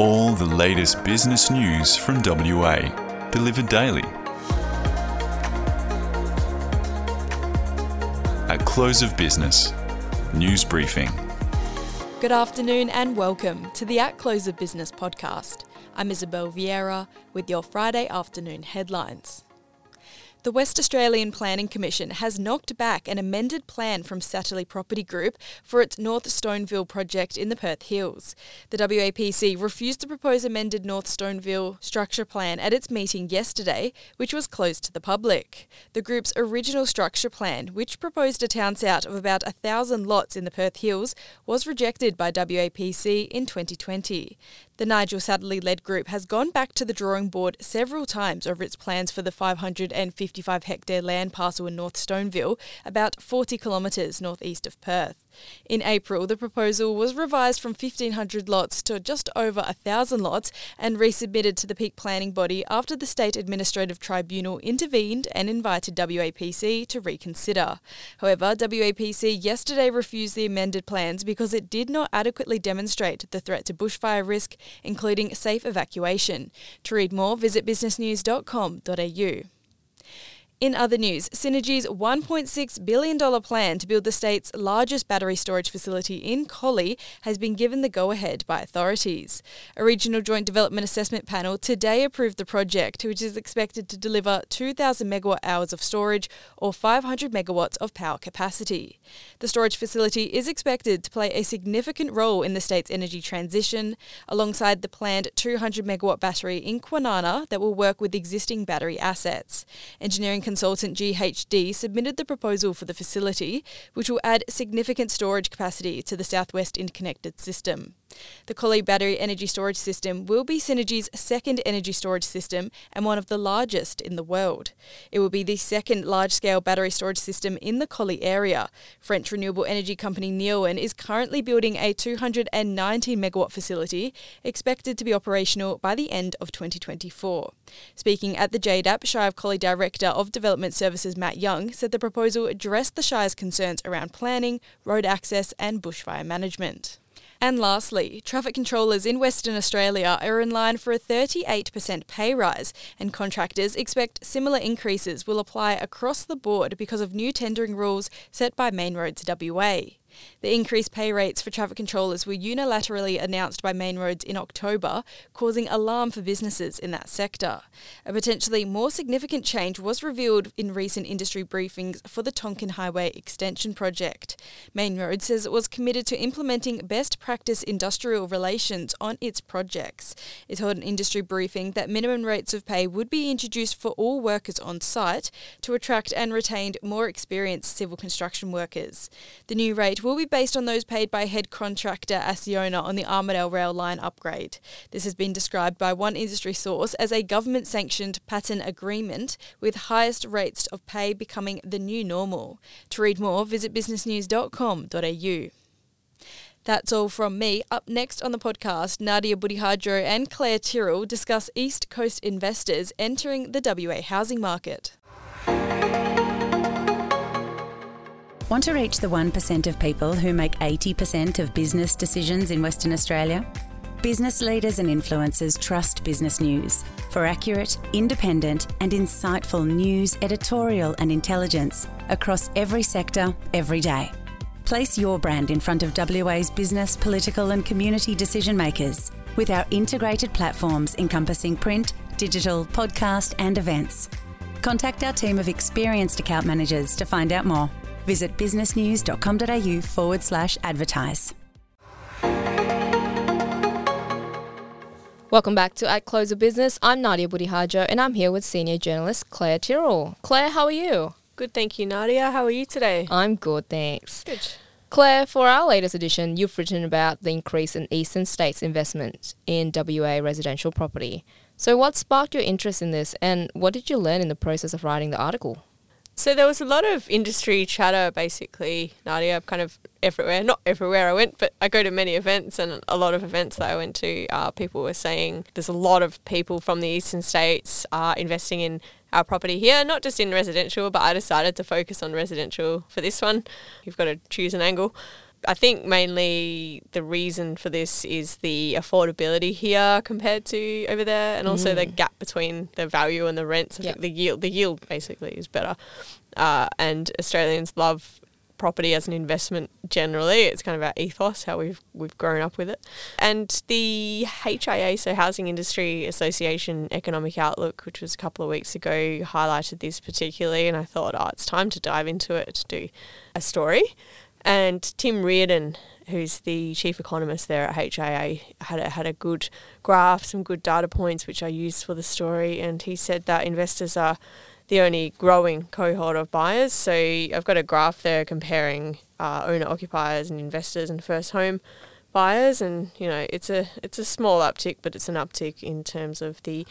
all the latest business news from WA, delivered daily. At close of business, news briefing. Good afternoon and welcome to the At Close of Business podcast. I'm Isabel Vieira with your Friday afternoon headlines. The West Australian Planning Commission has knocked back an amended plan from Satterley Property Group for its North Stoneville project in the Perth Hills. The WAPC refused to propose amended North Stoneville structure plan at its meeting yesterday, which was closed to the public. The group's original structure plan, which proposed a townsout of about 1,000 lots in the Perth Hills, was rejected by WAPC in 2020. The Nigel Satterley-led group has gone back to the drawing board several times over its plans for the 555-hectare land parcel in North Stoneville, about 40 kilometres northeast of Perth. In April, the proposal was revised from 1,500 lots to just over 1,000 lots and resubmitted to the peak planning body after the State Administrative Tribunal intervened and invited WAPC to reconsider. However, WAPC yesterday refused the amended plans because it did not adequately demonstrate the threat to bushfire risk, including safe evacuation. To read more, visit businessnews.com.au. In other news, Synergy's $1.6 billion plan to build the state's largest battery storage facility in Collie has been given the go-ahead by authorities. A regional joint development assessment panel today approved the project, which is expected to deliver 2,000 megawatt hours of storage or 500 megawatts of power capacity. The storage facility is expected to play a significant role in the state's energy transition, alongside the planned 200 megawatt battery in Kwinana that will work with existing battery assets. Engineering consultant GHD submitted the proposal for the facility, which will add significant storage capacity to the South West Interconnected System. The Collie Battery Energy Storage System will be Synergy's second energy storage system and one of the largest in the world. It will be the second large-scale battery storage system in the Collie area. French renewable energy company Neoen is currently building a 290-megawatt facility expected to be operational by the end of 2024. Speaking at the JDAP, Shire of Collie Director of Development Services Matt Young said the proposal addressed the Shire's concerns around planning, road access and bushfire management. And lastly, traffic controllers in Western Australia are in line for a 38% pay rise, and contractors expect similar increases will apply across the board because of new tendering rules set by Main Roads WA. The increased pay rates for traffic controllers were unilaterally announced by Main Roads in October, causing alarm for businesses in that sector. A potentially more significant change was revealed in recent industry briefings for the Tonkin Highway Extension Project. Main Roads says it was committed to implementing best practice industrial relations on its projects. It held an industry briefing that minimum rates of pay would be introduced for all workers on site to attract and retain more experienced civil construction workers. The new rate will be based on those paid by head contractor Asiona on the Armadale Rail Line upgrade. This has been described by one industry source as a government-sanctioned pattern agreement, with highest rates of pay becoming the new normal. To read more, visit businessnews.com.au. That's all from me. Up next on the podcast, Nadia Budihardjo and Claire Tyrrell discuss East Coast investors entering the WA housing market. Want to reach the 1% of people who make 80% of business decisions in Western Australia? Business leaders and influencers trust Business News for accurate, independent and insightful news, editorial and intelligence across every sector, every day. Place your brand in front of WA's business, political and community decision makers with our integrated platforms encompassing print, digital, podcast and events. Contact our team of experienced account managers to find out more. Visit businessnews.com.au/advertise. Welcome back to At Close of Business. I'm Nadia Budihardjo and I'm here with senior journalist Claire Tyrrell. Claire, how are you? Good, thank you, Nadia. How are you today? I'm good, thanks. Good. Claire, for our latest edition, you've written about the increase in eastern states' investment in WA residential property. So what sparked your interest in this and what did you learn in the process of writing the article? So there was a lot of industry chatter, basically, Nadia, kind of everywhere. Not everywhere I went, but I go to many events, and a lot of events that I went to, people were saying there's a lot of people from the eastern states investing in our property here, not just in residential, but I decided to focus on residential for this one. You've got to choose an angle. I think mainly the reason for this is the affordability here compared to over there, and also the gap between the value and the rents. I think the yield basically is better. And Australians love property as an investment generally. It's kind of our ethos, how we've grown up with it. And the HIA, so Housing Industry Association Economic Outlook, which was a couple of weeks ago, highlighted this particularly, and I thought, it's time to dive into it to do a story. And Tim Reardon, who's the chief economist there at HIA, had a good graph, some good data points which I used for the story, and he said that investors are the only growing cohort of buyers. So I've got a graph there comparing owner-occupiers and investors and first-home buyers, and it's a small uptick, but it's an uptick in terms of the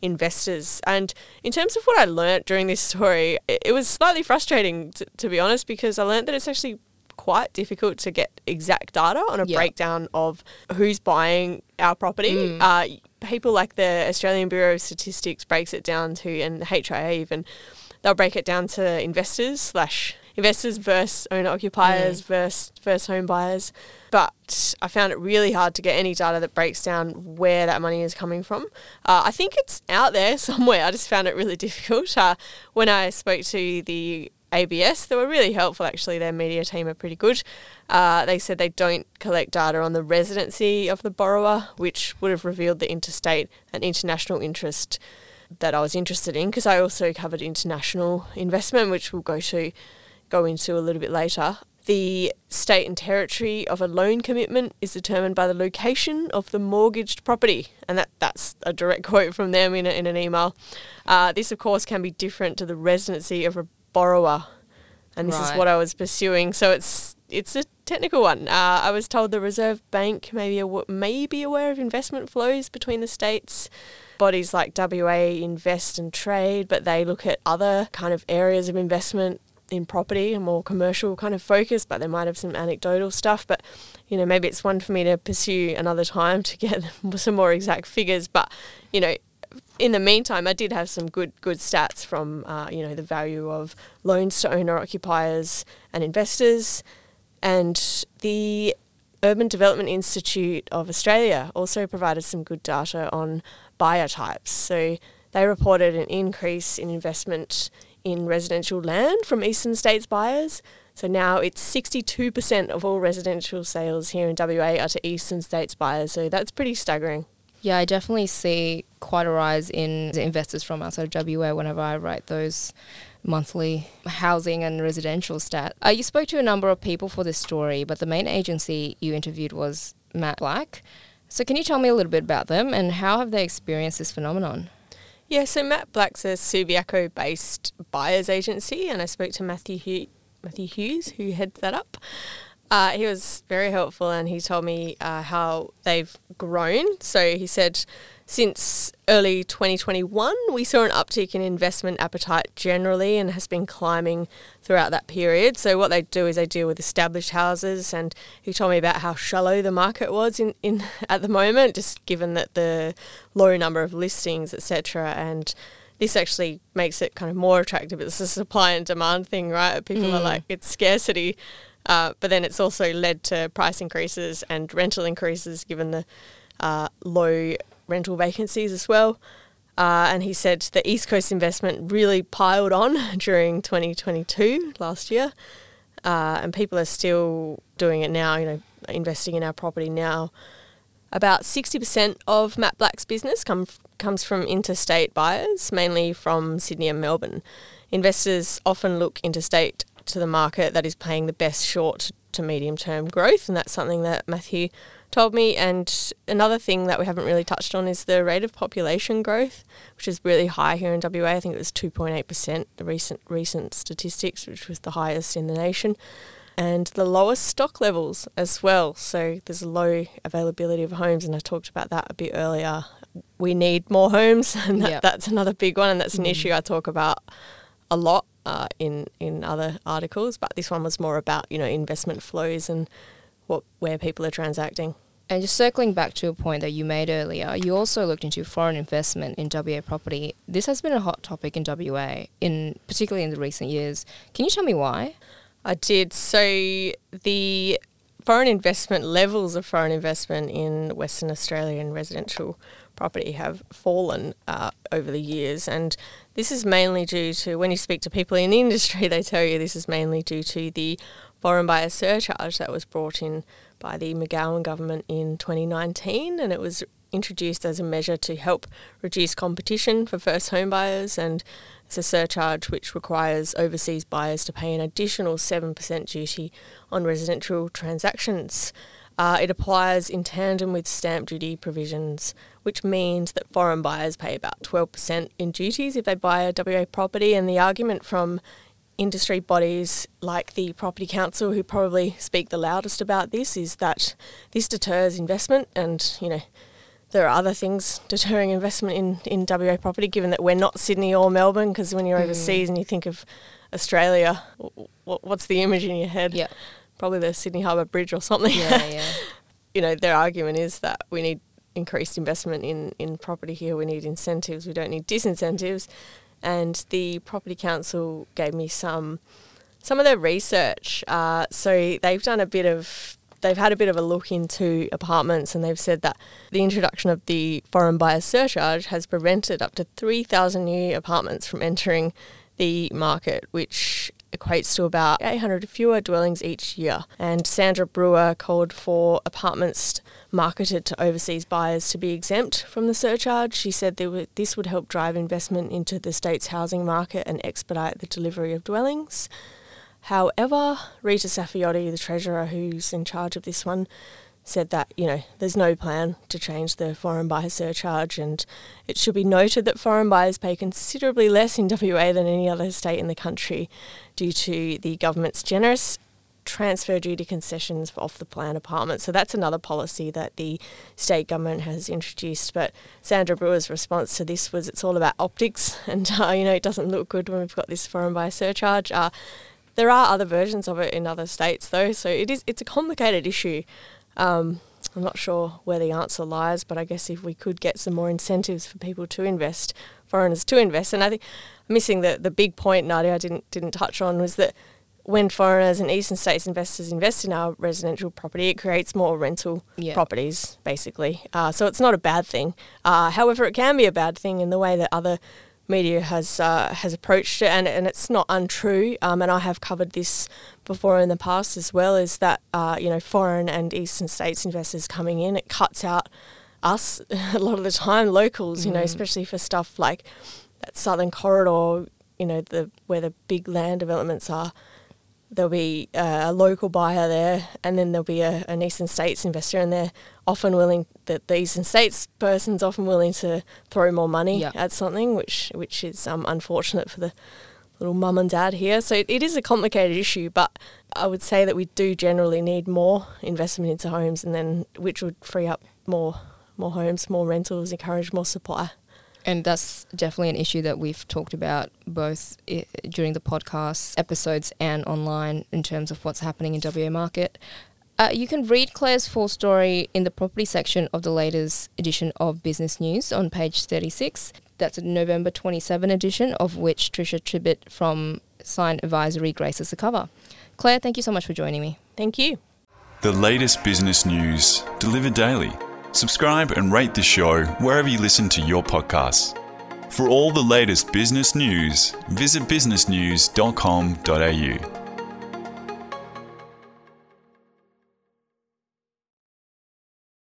investors. And in terms of what I learnt during this story, it was slightly frustrating, to be honest, because I learnt that it's actually quite difficult to get exact data on a breakdown of who's buying our property. People like the Australian Bureau of Statistics breaks it down to, and HIA even, they'll break it down to investors versus owner-occupiers versus first-home buyers. But I found it really hard to get any data that breaks down where that money is coming from. I think it's out there somewhere. I just found it really difficult. When I spoke to the ABS, they were really helpful actually. Their media team are pretty good. They said they don't collect data on the residency of the borrower, which would have revealed the interstate and international interest that I was interested in, because I also covered international investment, which we'll go into a little bit later. The state and territory of a loan commitment is determined by the location of the mortgaged property. And that's a direct quote from them in an email. This, of course, can be different to the residency of a borrower, and this is what I was pursuing, so it's a technical one. I was told the Reserve Bank may be aware of investment flows between the states. Bodies like WA Invest and Trade, but they look at other kind of areas of investment in property, a more commercial kind of focus, but they might have some anecdotal stuff. But maybe it's one for me to pursue another time to get some more exact figures. But in the meantime, I did have some good stats from, the value of loans to owner-occupiers and investors. And the Urban Development Institute of Australia also provided some good data on buyer types. So they reported an increase in investment in residential land from eastern states buyers. So now it's 62% of all residential sales here in WA are to eastern states buyers. So that's pretty staggering. Yeah, I definitely see quite a rise in investors from outside of WA whenever I write those monthly housing and residential stats. You spoke to a number of people for this story, but the main agency you interviewed was Matt Black. So can you tell me a little bit about them and how have they experienced this phenomenon? Yeah, so Matt Black's a Subiaco-based buyers agency, and I spoke to Matthew Hughes, who heads that up. He was very helpful, and he told me how they've grown. So he said, since early 2021, we saw an uptick in investment appetite generally and has been climbing throughout that period. So what they do is they deal with established houses, and he told me about how shallow the market was in at the moment, just given that the low number of listings, etc. And this actually makes it kind of more attractive. It's a supply and demand thing, right? People are like, it's scarcity. But then it's also led to price increases and rental increases given the low rental vacancies as well. And he said the East Coast investment really piled on during 2022, last year. And people are still doing it now, investing in our property now. About 60% of Matt Black's business comes from interstate buyers, mainly from Sydney and Melbourne. Investors often look interstate to the market that is paying the best short to medium term growth, and that's something that Matthew told me. And another thing that we haven't really touched on is the rate of population growth, which is really high here in WA. I think it was 2.8%, the recent statistics, which was the highest in the nation, and the lowest stock levels as well. So there's a low availability of homes, and I talked about that a bit earlier. We need more homes, and that's another big one, and that's an issue I talk about a lot in other articles, but this one was more about investment flows and where people are transacting. And just circling back to a point that you made earlier, you also looked into foreign investment in WA property. This has been a hot topic in WA, particularly in the recent years. Can you tell me why? I did. So the foreign investment, levels of foreign investment in Western Australian residential property have fallen over the years, and this is mainly due to, when you speak to people in the industry, they tell you this is mainly due to the foreign buyer surcharge that was brought in by the McGowan government in 2019, and it was introduced as a measure to help reduce competition for first home buyers, and it's a surcharge which requires overseas buyers to pay an additional 7% duty on residential transactions. It applies in tandem with stamp duty provisions, which means that foreign buyers pay about 12% in duties if they buy a WA property, and the argument from industry bodies like the Property Council, who probably speak the loudest about this, is that this deters investment, and, you know, there are other things deterring investment in WA property, given that we're not Sydney or Melbourne, because when you're overseas and you think of Australia, what's the image in your head? Yeah. Probably the Sydney Harbour Bridge or something. Yeah, yeah. You know, their argument is that we need increased investment in property here, we need incentives, we don't need disincentives. And the Property Council gave me some of their research. So they've done they've had a bit of a look into apartments, and they've said that the introduction of the foreign buyer surcharge has prevented up to 3,000 new apartments from entering the market, which equates to about 800 fewer dwellings each year. And Sandra Brewer called for apartments marketed to overseas buyers to be exempt from the surcharge. She said this would help drive investment into the state's housing market and expedite the delivery of dwellings. However, Rita Safiotti, the Treasurer who's in charge of this one, said that, you know, there's no plan to change the foreign buyer surcharge, and it should be noted that foreign buyers pay considerably less in WA than any other state in the country due to the government's generous transfer duty concessions for off-the-plan apartments. So that's another policy that the state government has introduced. But Sandra Brewer's response to this was, it's all about optics, and, you know, it doesn't look good when we've got this foreign buyer surcharge. There are other versions of it in other states, though, so it's a complicated issue. I'm not sure where the answer lies, but I guess if we could get some more incentives for people to invest, foreigners to invest, and I think missing the big point, Nadia, I didn't touch on, was that when foreigners and eastern states investors invest in our residential property, it creates more rental properties, basically. So it's not a bad thing. However, it can be a bad thing in the way that other media has approached it, and it's not untrue, and I have covered this before in the past as well, is that you know, foreign and eastern states investors coming in, it cuts out us a lot of the time, locals, you know, especially for stuff like that Southern Corridor, you know, where the big land developments are. There'll be a local buyer there, and then there'll be an eastern states investor, and they're often willing, the eastern states person's often willing to throw more money at something, which is unfortunate for the little mum and dad here. So it is a complicated issue, but I would say that we do generally need more investment into homes, and then which would free up more homes, more rentals, encourage more supply. And that's definitely an issue that we've talked about both during the podcast episodes and online in terms of what's happening in WA market. You can read Claire's full story in the property section of the latest edition of Business News on page 36. That's a November 27 edition, of which Tricia Tribbett from Sign Advisory graces the cover. Claire, thank you so much for joining me. Thank you. The latest business news, delivered daily. Subscribe and rate the show wherever you listen to your podcasts. For all the latest business news, visit businessnews.com.au.